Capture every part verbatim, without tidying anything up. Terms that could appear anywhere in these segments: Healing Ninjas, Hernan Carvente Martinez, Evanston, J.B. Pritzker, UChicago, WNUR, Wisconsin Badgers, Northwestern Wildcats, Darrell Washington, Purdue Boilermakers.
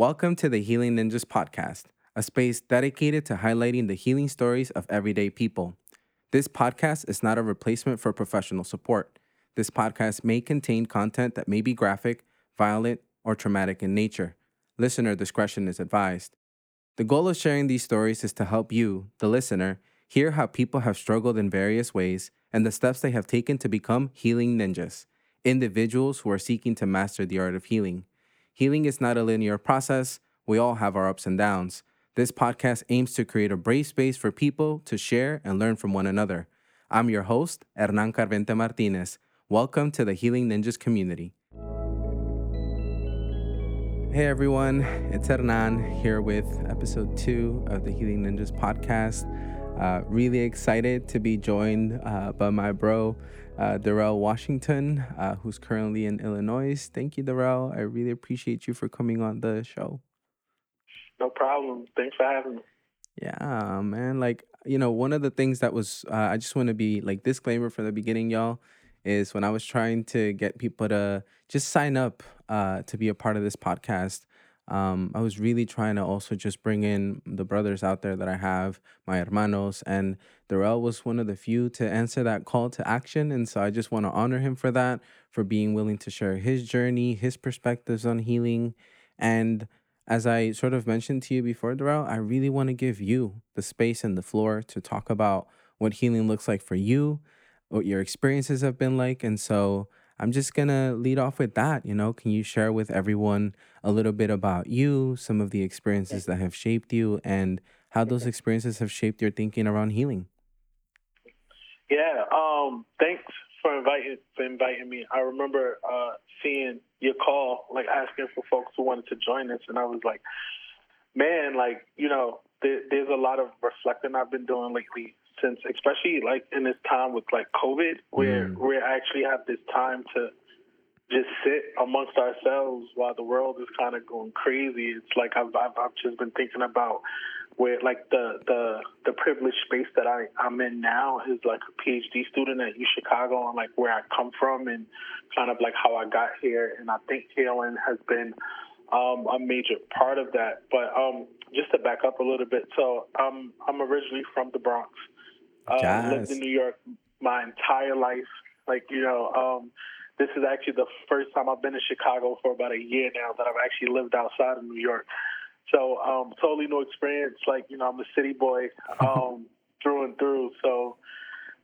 Welcome to the Healing Ninjas podcast, a space dedicated to highlighting the healing stories of everyday people. This podcast is not a replacement for professional support. This podcast may contain content that may be graphic, violent, or traumatic in nature. Listener discretion is advised. The goal of sharing these stories is to help you, the listener, hear how people have struggled in various ways and the steps they have taken to become healing ninjas, individuals who are seeking to master the art of healing. Healing is not a linear process. We all have our ups and downs. This podcast aims to create a brave space for people to share and learn from one another. I'm your host, Hernan Carvente Martinez. Welcome to the Healing Ninjas community. Hey everyone, it's Hernan here with episode two of the Healing Ninjas podcast. Uh, really excited to be joined uh, by my bro, uh, Darrell Washington, uh, who's currently in Illinois. Thank you, Darrell. I really appreciate you for coming on the show. No problem. Thanks for having me. Yeah, man. Like, you know, one of the things that was, uh, I just want to be like disclaimer from the beginning, y'all, is when I was trying to get people to just sign up uh, to be a part of this podcast, Um, I was really trying to also just bring in the brothers out there that I have, my hermanos, and Darrell was one of the few to answer that call to action. And so I just want to honor him for that, for being willing to share his journey, his perspectives on healing. And as I sort of mentioned to you before, Darrell, I really want to give you the space and the floor to talk about what healing looks like for you, what your experiences have been like. And so I'm just going to lead off with that. You know, can you share with everyone a little bit about you, some of the experiences that have shaped you, and how those experiences have shaped your thinking around healing? Yeah, um, thanks for inviting for inviting me. I remember uh, seeing your call, like asking for folks who wanted to join us, and I was like, man, like, you know, there, there's a lot of reflecting I've been doing lately. Since, especially like in this time with like COVID, where mm. we actually have this time to just sit amongst ourselves while the world is kind of going crazy. It's like I've, I've I've just been thinking about where like the the the privileged space that I I'm in now is like a PhD student at UChicago, and like where I come from and kind of like how I got here. And I think healing has been um, a major part of that. But um, just to back up a little bit, so I'm I'm originally from the Bronx. I uh, lived in New York my entire life. Like, you know, um, this is actually the first time I've been in Chicago for about a year now that I've actually lived outside of New York. So um, totally new experience. Like, you know, I'm a city boy um, through and through. So,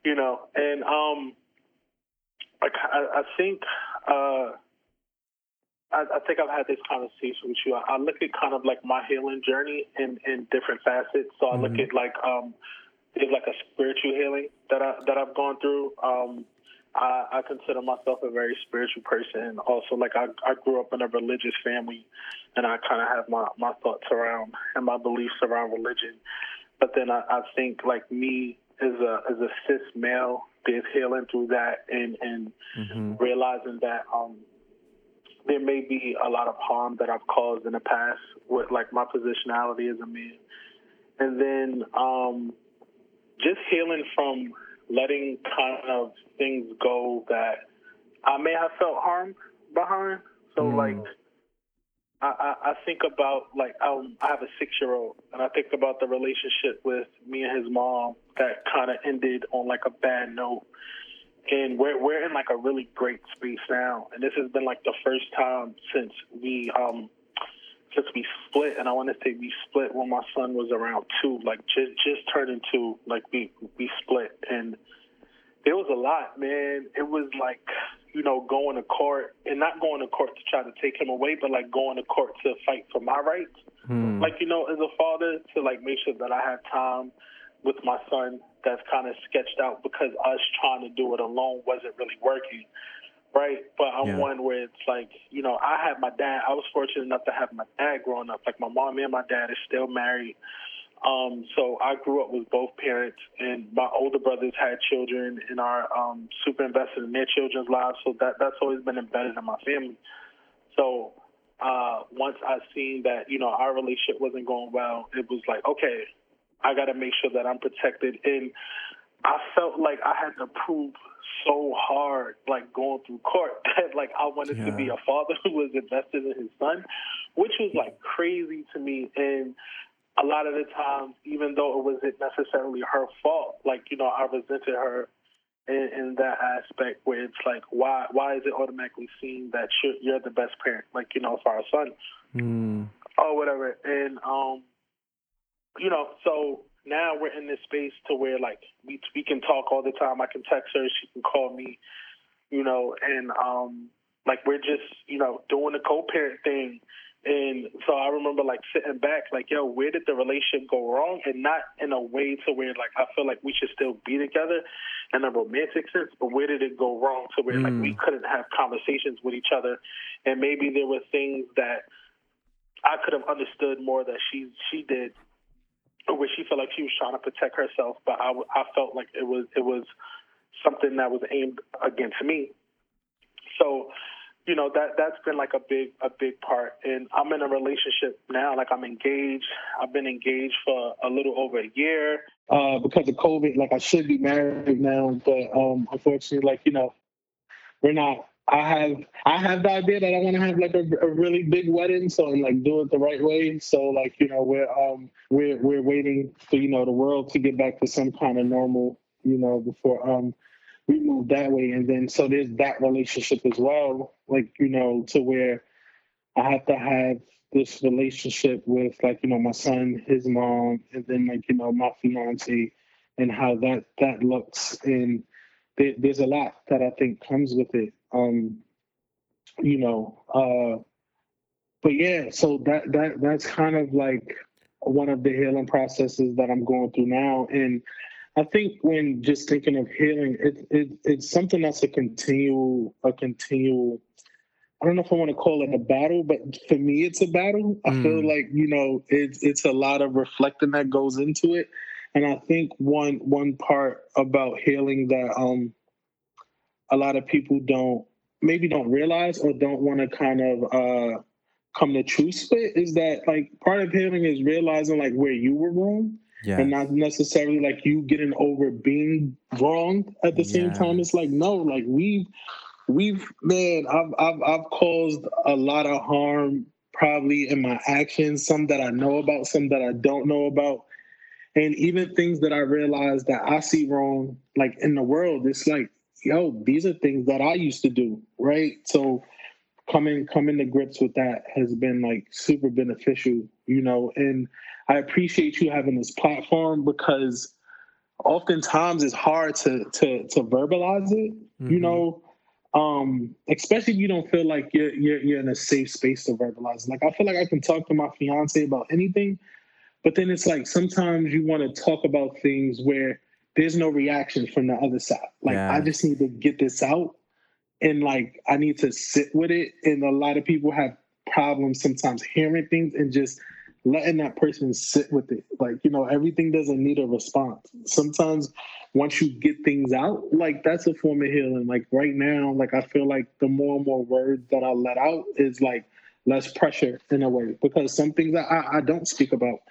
you know, and um, I, I think uh, I, I think I've had this conversation with you. I, I look at kind of like my healing journey in, in different facets. So I mm-hmm. look at like um, – it's like a spiritual healing that I that I've gone through. Um, I, I consider myself a very spiritual person. Also, like I, I grew up in a religious family, and I kind of have my, my thoughts around and my beliefs around religion. But then I, I think like me as a as a cis male, there's healing through that, and and mm-hmm. realizing that um, there may be a lot of harm that I've caused in the past with like my positionality as a man, and then. Um, Just healing from letting kind of things go that I may have felt harmed behind. So, mm. like, I, I think about, like, I'm, I have a six-year-old, and I think about the relationship with me and his mom that kind of ended on, like, a bad note. And we're we're in, like, a really great space now. And this has been, like, the first time since we um, – Since we split, and I want to say we split when my son was around two, like just just turning two, like we we split, and there was a lot, man. It was like, you know, going to court and not going to court to try to take him away, but like going to court to fight for my rights, hmm. like, you know, as a father to like make sure that I have time with my son. That's kind of sketched out because us trying to do it alone wasn't really working. Right, but I'm yeah. one where it's like, you know, I had my dad. I was fortunate enough to have my dad growing up. Like, my mom and my dad is still married. Um, so I grew up with both parents, and my older brothers had children and are um, super invested in their children's lives. So that that's always been embedded in my family. So uh, once I seen that, you know, our relationship wasn't going well, it was like, okay, I got to make sure that I'm protected. And I felt like I had to prove so hard, like going through court, that like I wanted yeah. to be a father who was invested in his son, which was like crazy to me. And a lot of the times, even though it wasn't necessarily her fault, like, you know, I resented her in, in that aspect where it's like, why why is it automatically seen that you're, you're the best parent, like, you know, for our son mm. or whatever. And, um, you know, so now we're in this space to where, like, we, we can talk all the time. I can text her. She can call me, you know, and, um, like, we're just, you know, doing the co-parent thing. And so I remember, like, sitting back, like, yo, where did the relationship go wrong? And not in a way to where, like, I feel like we should still be together in a romantic sense, but where did it go wrong to where, mm. like, we couldn't have conversations with each other? And maybe there were things that I could have understood more that she she did, where she felt like she was trying to protect herself, but I, I felt like it was it was something that was aimed against me. So, you know, that that's been like a big a big part. And I'm in a relationship now. Like, I'm engaged. I've been engaged for a little over a year. Uh, because of COVID, like, I should be married now, but um, unfortunately, like, you know, we're not. I have I have the idea that I want to have like a, a really big wedding, so, and like do it the right way. So, like, you know, we're um we're we're waiting for, you know, the world to get back to some kind of normal, you know, before um we move that way. And then so there's that relationship as well, like, you know, to where I have to have this relationship with, like, you know, my son, his mom, and then, like, you know, my fiance, and how that that looks. And there, there's a lot that I think comes with it. Um, you know, uh, but yeah, so that, that, that's kind of like one of the healing processes that I'm going through now. And I think when just thinking of healing, it, it it's something that's a continual, a continual, I don't know if I want to call it a battle, but for me, it's a battle. I mm. feel like, you know, it's, it's a lot of reflecting that goes into it. And I think one, one part about healing that, um, a lot of people don't maybe don't realize or don't want to kind of uh, come to truth with is that, like, part of healing is realizing, like, where you were wrong yeah. and not necessarily, like, you getting over being wrong at the same yeah. time. It's like, no, like, we've, we've man, I've, I've, I've caused a lot of harm probably in my actions, some that I know about, some that I don't know about. And even things that I realize that I see wrong, like, in the world, it's like, yo, these are things that I used to do, right? So coming coming to grips with that has been, like, super beneficial, you know. And I appreciate you having this platform, because oftentimes it's hard to to, to verbalize it, mm-hmm. you know, um, especially if you don't feel like you're, you're you're in a safe space to verbalize. Like, I feel like I can talk to my fiance about anything, but then it's like sometimes you want to talk about things where there's no reaction from the other side. Like, yeah. I just need to get this out, and, like, I need to sit with it. And a lot of people have problems sometimes hearing things and just letting that person sit with it. Like, you know, everything doesn't need a response. Sometimes once you get things out, like, that's a form of healing. Like, right now, like, I feel like the more and more words that I let out is, like, less pressure in a way, because some things I, I, I don't speak about.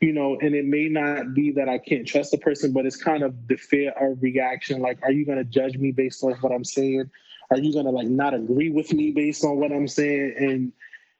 You know, and it may not be that I can't trust the person, but it's kind of the fear of reaction. Like, are you going to judge me based on what I'm saying? Are you going to, like, not agree with me based on what I'm saying? And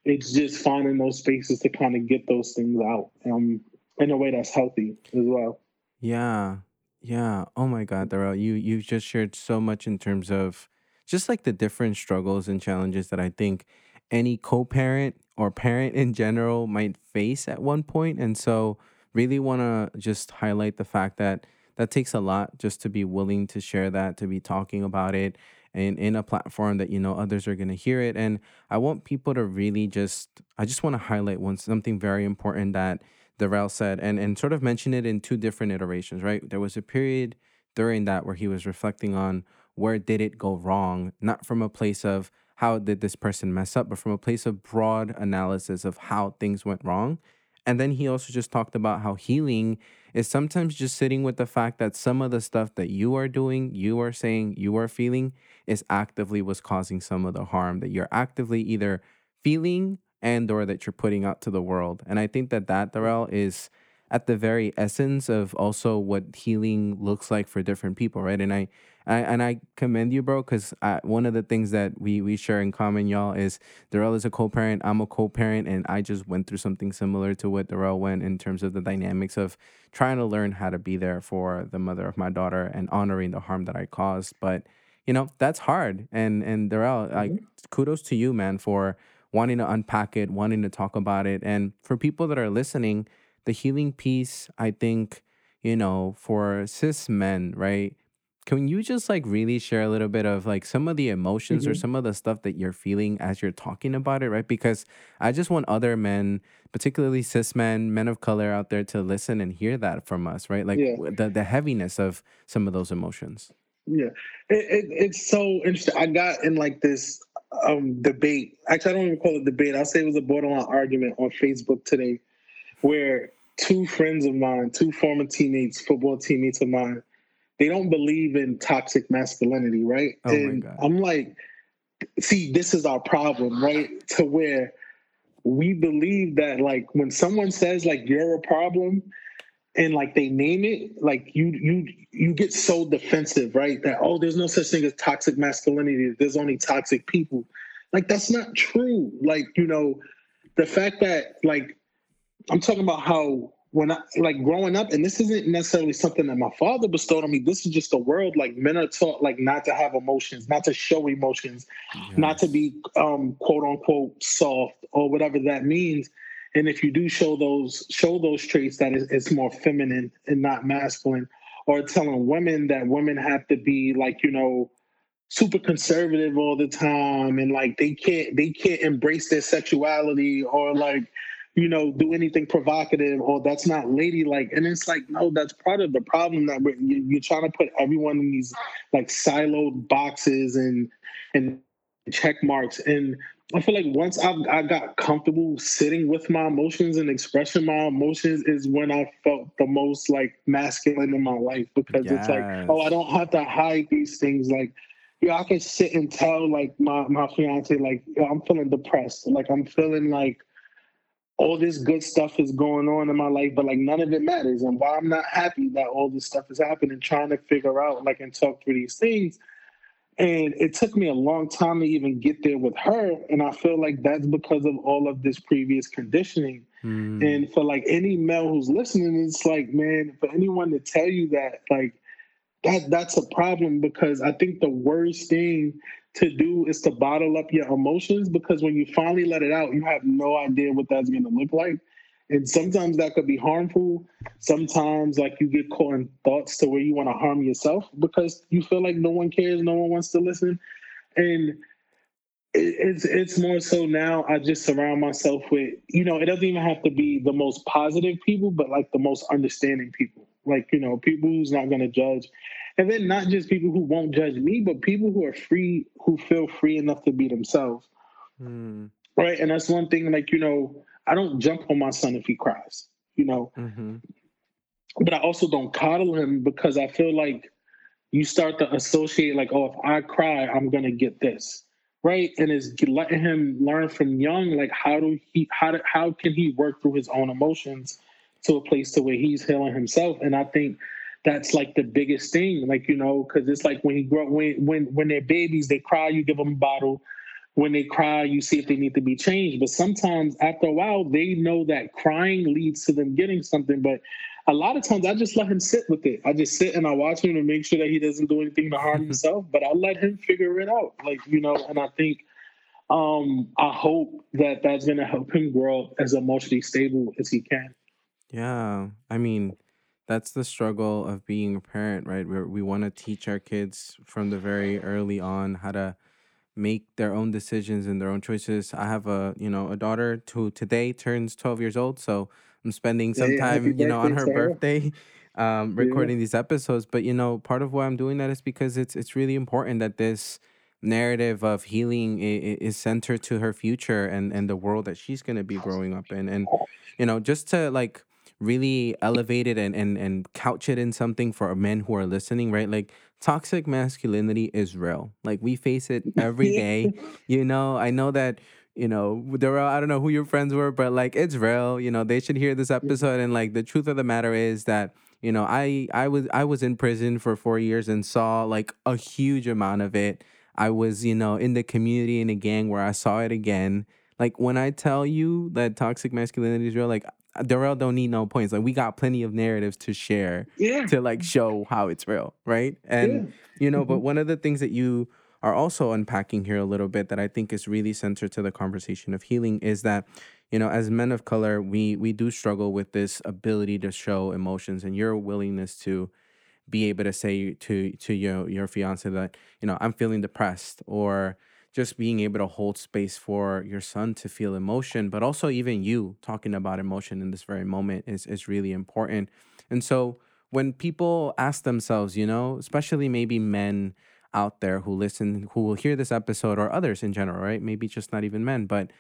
it's just finding those spaces to kind of get those things out um, in a way that's healthy as well. Yeah. Yeah. Oh, my God, Darrell, you, you've just shared so much in terms of just, like, the different struggles and challenges that I think any co-parent or parent in general might face at one point. And so really want to just highlight the fact that that takes a lot just to be willing to share that, to be talking about it, and in a platform that, you know, others are going to hear it. And I want people to really just, I just want to highlight one, something very important that Darrell said, and, and sort of mention it in two different iterations, right? There was a period during that where he was reflecting on where did it go wrong, not from a place of, how did this person mess up, but from a place of broad analysis of how things went wrong. And then he also just talked about how healing is sometimes just sitting with the fact that some of the stuff that you are doing, you are saying, you are feeling is actively what's causing some of the harm that you're actively either feeling and or that you're putting out to the world. And I think that that, Darrell, is at the very essence of also what healing looks like for different people, right? And I, I and I commend you, bro, because one of the things that we we share in common, y'all, is Darrell is a co-parent, I'm a co-parent, and I just went through something similar to what Darrell went in terms of the dynamics of trying to learn how to be there for the mother of my daughter and honoring the harm that I caused. But, you know, that's hard. And, and Darrell, like, kudos to you, man, for wanting to unpack it, wanting to talk about it. And for people that are listening, the healing piece, I think, you know, for cis men, right? Can you just like really share a little bit of like some of the emotions mm-hmm. or some of the stuff that you're feeling as you're talking about it, right? Because I just want other men, particularly cis men, men of color out there to listen and hear that from us, right? Like yeah. the, the heaviness of some of those emotions. Yeah, it, it, it's so interesting. I got in like this um, debate. Actually, I don't even call it debate. I'll say it was a borderline argument on Facebook today where two friends of mine, two former teammates, football teammates of mine, they don't believe in toxic masculinity, right? Oh and my God. I'm like, see, this is our problem, right? To where we believe that, like, when someone says, like, you're a problem and, like, they name it, like, you you you get so defensive, right? That, oh, there's no such thing as toxic masculinity. There's only toxic people. Like, that's not true. Like, you know, the fact that, like, I'm talking about how when I, like, growing up, and this isn't necessarily something that my father bestowed on me. This is just the world. Like, men are taught, like, not to have emotions, not to show emotions, yes. not to be, um, quote unquote, soft or whatever that means. And if you do show those, show those traits, that is, it's more feminine and not masculine. Or telling women that women have to be, like, you know, super conservative all the time, and like they can't, they can't embrace their sexuality, or like, you know, do anything provocative, or that's not ladylike. And it's like, no, that's part of the problem that we're, you're trying to put everyone in these like siloed boxes and and check marks. And I feel like once I've, I got comfortable sitting with my emotions and expressing my emotions is when I felt the most like masculine in my life, because yes. it's like, oh, I don't have to hide these things. Like, you know, I can sit and tell like my, my fiance, like, yo, I'm feeling depressed. Like, I'm feeling like all this good stuff is going on in my life, but like none of it matters. And why I'm not happy that all this stuff is happening, trying to figure out like and talk through these things. And it took me a long time to even get there with her. And I feel like that's because of all of this previous conditioning. Mm. And for like any male who's listening, it's like, man, for anyone to tell you that, like that, that's a problem, because I think the worst thing to do is to bottle up your emotions, because when you finally let it out, you have no idea what that's going to look like. And sometimes that could be harmful. Sometimes like you get caught in thoughts to where you want to harm yourself because you feel like no one cares, no one wants to listen. And it's it's more so now I just surround myself with, you know, it doesn't even have to be the most positive people, but like the most understanding people. Like, you know, people who's not going to judge. And then not just people who won't judge me, but people who are free, who feel free enough to be themselves. Mm. Right. And that's one thing, like, you know, I don't jump on my son if he cries, you know, mm-hmm. but I also don't coddle him, because I feel like you start to associate like, oh, if I cry, I'm going to get this. Right. And it's letting him learn from young, like how do he, how, do, how can he work through his own emotions to a place to where he's healing himself. And I think that's like the biggest thing, like, you know, because it's like when you grow, when, when when they're babies, they cry, you give them a bottle. When they cry, you see if they need to be changed. But sometimes after a while, they know that crying leads to them getting something. But a lot of times I just let him sit with it. I just sit and I watch him and make sure that he doesn't do anything to harm himself, but I let him figure it out. Like, you know, and I think, um, I hope that that's going to help him grow up as emotionally stable as he can. Yeah, I mean, that's the struggle of being a parent, right? We're, we want to teach our kids from the very early on how to make their own decisions and their own choices. I have a, you know, a daughter who today turns twelve years old, so I'm spending some yeah, time, yeah, you know, on her Sarah. birthday, um, recording yeah. these episodes. But, you know, part of why I'm doing that is because it's it's really important that this narrative of healing is centered to her future and, and the world that she's going to be growing up in. And, you know, just to, like, really elevate it and, and, and couch it in something for men who are listening, right? Like, toxic masculinity is real. Like, we face it every day. You know, I know that you know, Darrell, I don't know who your friends were, but like, it's real. You know, they should hear this episode. And like, the truth of the matter is that, you know, I, I was I was in prison for four years and saw like a huge amount of it. I was, you know, in the community in a gang where I saw it again. Like, when I tell you that toxic masculinity is real, like, Darrell don't need no points. Like, we got plenty of narratives to share yeah. to like show how it's real, right? And, yeah. you know, but one of the things that you are also unpacking here a little bit that I think is really centered to the conversation of healing is that, you know, as men of color, we we do struggle with this ability to show emotions, and your willingness to be able to say to to your your fiance that, you know, I'm feeling depressed, or just being able to hold space for your son to feel emotion, but also even you talking about emotion in this very moment is is really important. And so when people ask themselves, you know, especially maybe men out there who listen, who will hear this episode, or others in general, right? Maybe just not even men, but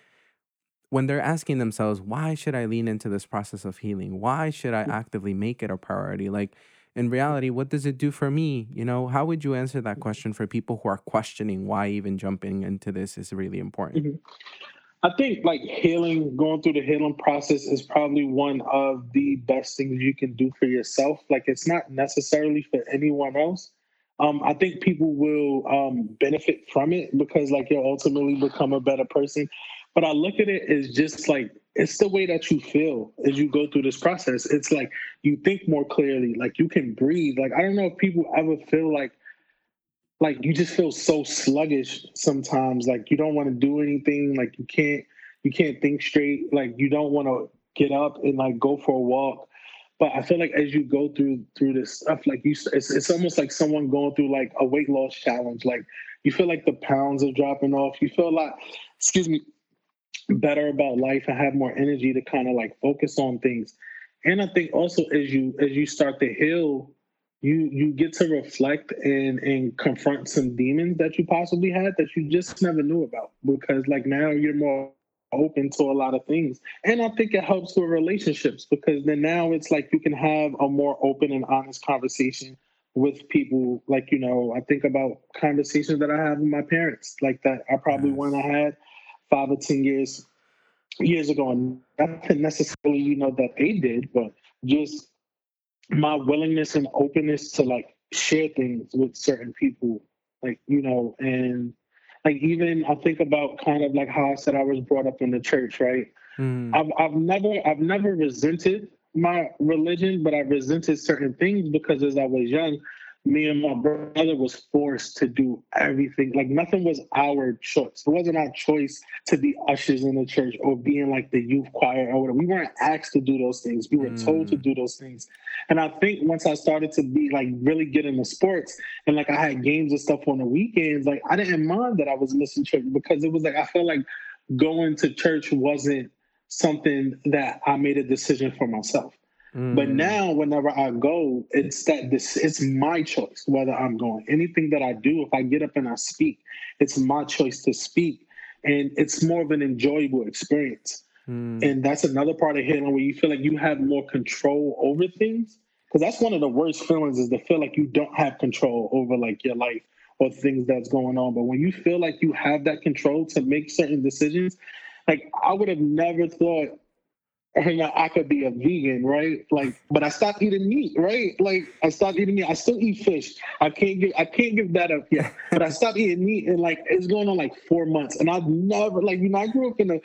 when they're asking themselves, why should I lean into this process of healing? Why should I actively make it a priority? Like, in reality, what does it do for me? You know, how would you answer that question for people who are questioning why even jumping into this is really important? Mm-hmm. I think like healing, going through the healing process is probably one of the best things you can do for yourself. Like, it's not necessarily for anyone else. Um, I think people will um, benefit from it because, like, you'll ultimately become a better person. But I look at it as just like, it's the way that you feel as you go through this process. It's like you think more clearly, like you can breathe. Like, I don't know if people ever feel like, like you just feel so sluggish sometimes. Like, you don't want to do anything. Like, you can't, you can't think straight. Like, you don't want to get up and like go for a walk. But I feel like as you go through through this stuff, like you, it's, it's almost like someone going through like a weight loss challenge. Like, you feel like the pounds are dropping off. You feel a lot, excuse me, better about life and have more energy to kind of like focus on things. And I think also as you as you start to heal, you you get to reflect and and confront some demons that you possibly had that you just never knew about, because like now you're more open to a lot of things. And I think it helps with relationships, because then now it's like you can have a more open and honest conversation with people. Like, you know, I think about conversations that I have with my parents, like that I probably yes. wouldn't have had five or ten years years ago. And nothing necessarily, you know, that they did, but just my willingness and openness to like share things with certain people, like, you know, and like, even I think about kind of like how I said I was brought up in the church, right? Mm. I've I've never I've never resented my religion, but I resented certain things because as I was young, me and my brother was forced to do everything. Like, nothing was our choice. It wasn't our choice to be ushers in the church or be in like the youth choir or whatever. We weren't asked to do those things. We were mm. told to do those things. And I think once I started to be like really get into sports and like I had games and stuff on the weekends, like I didn't mind that I was missing church, because it was like I felt like going to church wasn't something that I made a decision for myself. Mm. But now, whenever I go, it's that this it's my choice whether I'm going. Anything that I do, if I get up and I speak, it's my choice to speak. And it's more of an enjoyable experience. Mm. And that's another part of healing, where you feel like you have more control over things. Because that's one of the worst feelings, is to feel like you don't have control over like your life or things that's going on. But when you feel like you have that control to make certain decisions, like I would have never thought, hang out, I could be a vegan, right? Like, but I stopped eating meat, right? Like, I stopped eating meat. I still eat fish. I can't give, I can't give that up yet. But I stopped eating meat, and like, it's going on like four months, and I've never, like, you know, I grew up in a,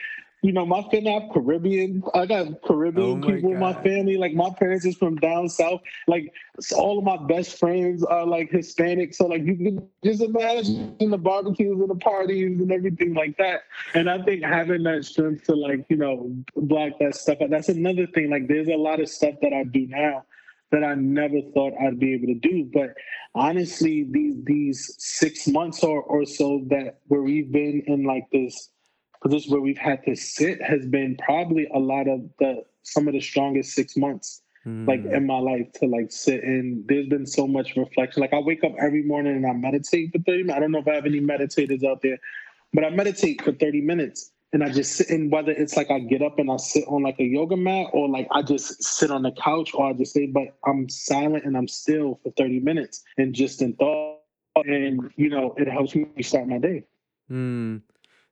you know, my family, I have Caribbean, I got Caribbean oh people in my family. Like, my parents is from down south. Like, all of my best friends are like Hispanic. So like, you can just imagine the barbecues and the parties and everything like that. And I think having that strength to like, you know, block that stuff out. That's another thing. Like, there's a lot of stuff that I do now that I never thought I'd be able to do. But honestly, these these six months or, or so that where we've been in like this, this is where we've had to sit, has been probably a lot of the, some of the strongest six months, mm. like in my life, to like sit in. There's been so much reflection. Like, I wake up every morning and I meditate for thirty minutes. I don't know if I have any meditators out there, but I meditate for thirty minutes and I just sit in, whether it's like I get up and I sit on like a yoga mat, or like I just sit on the couch, or I just stay, but I'm silent and I'm still for thirty minutes and just in thought. And, you know, it helps me start my day. Mm.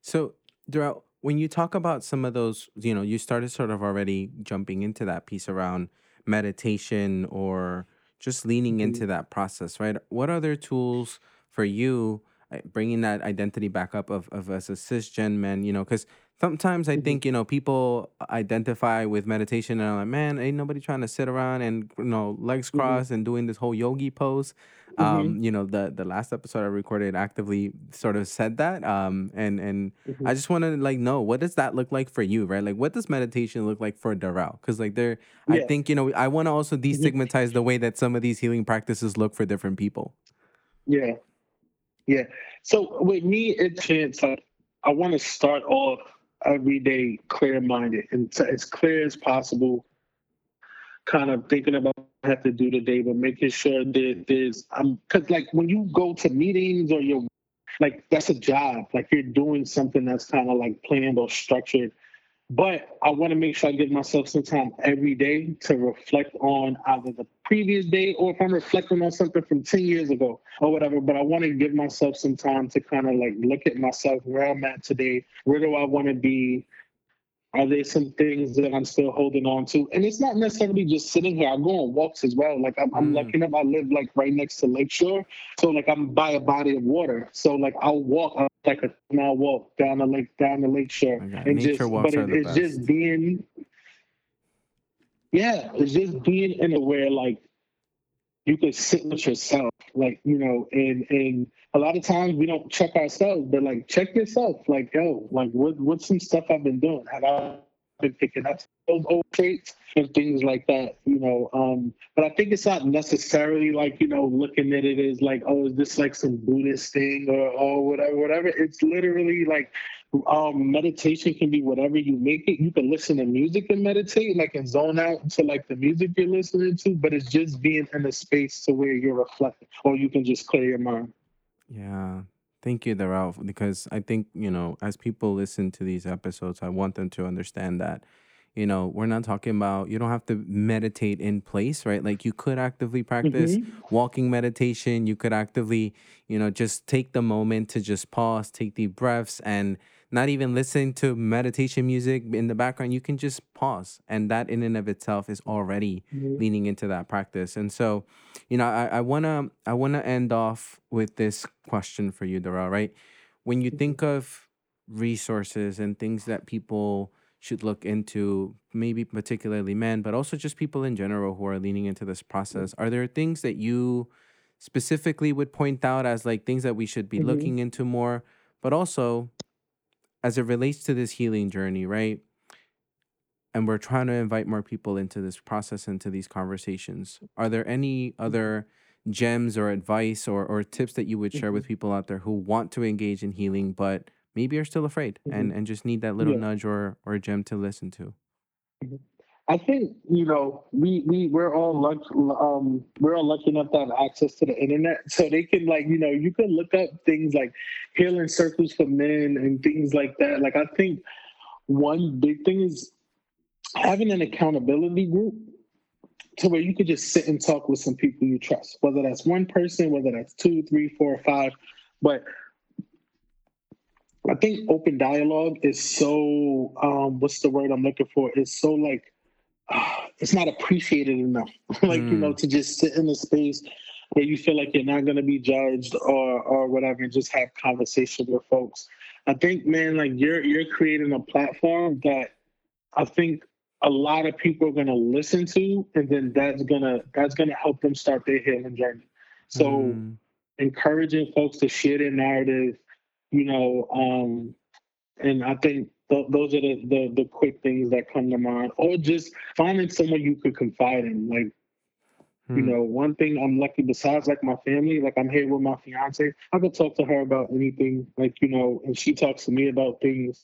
So, Darrell, when you talk about some of those, you know, you started sort of already jumping into that piece around meditation or just leaning into that process, right? What other tools for you, bringing that identity back up of, of as a cisgen man, you know, because sometimes I think, you know, people identify with meditation and I'm like, man, ain't nobody trying to sit around and, you know, legs crossed mm-hmm. and doing this whole yogi pose. Mm-hmm. Um, you know, the, the last episode I recorded actively sort of said that. Um, and, and mm-hmm. I just want to like know, what does that look like for you, right? Like, what does meditation look like for Darrell? Because like there, yeah. I think, you know, I want to also destigmatize the way that some of these healing practices look for different people. Yeah. Yeah. So with me, it's, it's like, I want to start off every day clear-minded and t- as clear as possible, kind of thinking about what I have to do today, but making sure that there's, um, cause like when you go to meetings or you're like, that's a job, like you're doing something that's kind of like planned or structured, but I want to make sure I give myself some time every day to reflect on either the previous day or if I'm reflecting on something from ten years ago or whatever, but I want to give myself some time to kind of like look at myself, where I'm at today, where do I want to be? Are there some things that I'm still holding on to? And it's not necessarily just sitting here. I go on walks as well. Like I'm, I'm mm. lucky enough, I live like right next to Lakeshore. So like I'm by a body of water. So like I'll walk I'll, like a mile walk down the lake, down the Lakeshore. Oh, yeah. And nature just, walks but it, it's best. just being, yeah, it's just being in a where like you can sit with yourself, like, you know, and, and a lot of times we don't check ourselves, but like, check yourself. Like, yo, like what, what's some stuff I've been doing? Have I been picking up those old traits and things like that, you know? Um, but I think it's not necessarily like, you know, looking at it as like, oh, is this like some Buddhist thing or, or whatever, whatever. It's literally like, um, meditation can be whatever you make it. You can listen to music and meditate, like and zone out to like the music you're listening to, but it's just being in a space to where you're reflecting or you can just clear your mind. Yeah. Thank you, Darrell, because I think, you know, as people listen to these episodes, I want them to understand that, you know, we're not talking about, you don't have to meditate in place, right? Like you could actively practice mm-hmm. walking meditation. You could actively, you know, just take the moment to just pause, take deep breaths and not even listen to meditation music in the background. You can just pause. And that in and of itself is already mm-hmm. leaning into that practice. And so, you know, I, I want to I wanna end off with this question for you, Darrell, right? When you think of resources and things that people should look into, maybe particularly men, but also just people in general who are leaning into this process, are there things that you specifically would point out as like things that we should be mm-hmm. looking into more, but also as it relates to this healing journey, right? And we're trying to invite more people into this process, into these conversations. Are there any other gems or advice or, or tips that you would share mm-hmm. with people out there who want to engage in healing, but maybe you're still afraid mm-hmm. and, and just need that little yeah. nudge or, or gem to listen to? I think, you know, we, we, we're all luck, um, we're all lucky enough to have access to the internet. So they can like, you know, you can look up things like healing circles for men and things like that. Like, I think one big thing is having an accountability group to where you could just sit and talk with some people you trust, whether that's one person, whether that's two, three, four, five, but I think open dialogue is so, um, what's the word I'm looking for? It's so like, uh, it's not appreciated enough. like, mm. you know, to just sit in a space where you feel like you're not going to be judged or, or whatever, and just have conversations with folks. I think, man, like you're, you're creating a platform that I think a lot of people are going to listen to, and then that's going to, that's going to help them start their healing journey. So mm. encouraging folks to share their narrative, you know, um, and I think th- those are the, the, the quick things that come to mind, or just finding someone you could confide in. Like, hmm. you know, one thing I'm lucky besides like my family, like I'm here with my fiance, I could talk to her about anything, like, you know, and she talks to me about things.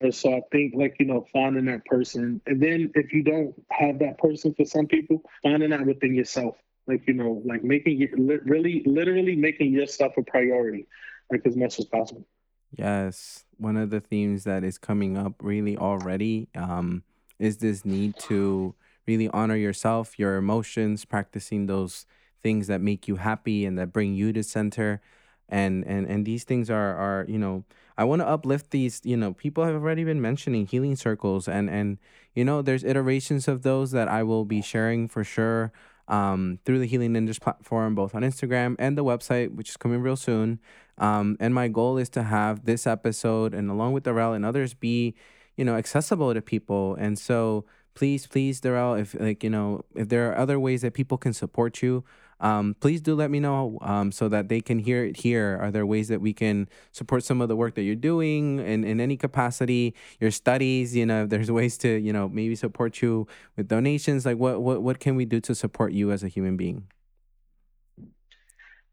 And so I think like, you know, finding that person. And then if you don't have that person for some people, finding that within yourself, like, you know, like making it li- really, literally making yourself a priority. Like as much as possible. Yes. One of the themes that is coming up really already um, is this need to really honor yourself, your emotions, practicing those things that make you happy and that bring you to center. And and and these things are are you know, I want to uplift these. You know, people have already been mentioning healing circles, and and you know, there's iterations of those that I will be sharing for sure, um, through the Healing Ninjas platform, both on Instagram and the website, which is coming real soon. Um, and my goal is to have this episode, and along with Darrell and others, be, you know, accessible to people. And so please, please, Darrell, if like, you know, if there are other ways that people can support you, um, please do let me know, um, so that they can hear it here. Are there ways that we can support some of the work that you're doing in, in any capacity, your studies, you know, if there's ways to, you know, maybe support you with donations, like what, what, what can we do to support you as a human being?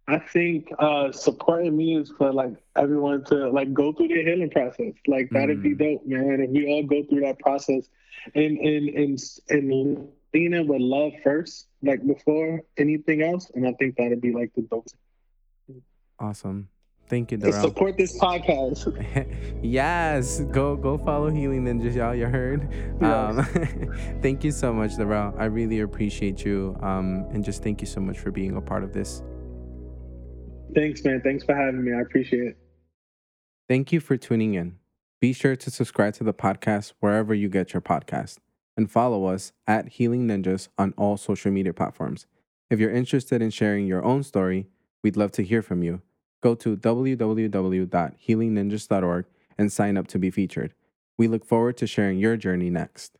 I think uh, supporting me is for like everyone to like go through their healing process. Like that'd mm-hmm. be dope, man. If we all go through that process and, and, and, and lean in with love first, like before anything else. And I think that'd be like the dope. Awesome. Thank you, Darrell. Support this podcast. Yes. Go go follow Healing Ninjas, y'all. You heard? Yes. Um, thank you so much, Darrell. I really appreciate you. Um, and just thank you so much for being a part of this. Thanks, man. Thanks for having me. I appreciate it. Thank you for tuning in. Be sure to subscribe to the podcast wherever you get your podcast, and follow us at Healing Ninjas on all social media platforms. If you're interested in sharing your own story, we'd love to hear from you. Go to w w w dot healing ninjas dot org and sign up to be featured. We look forward to sharing your journey next.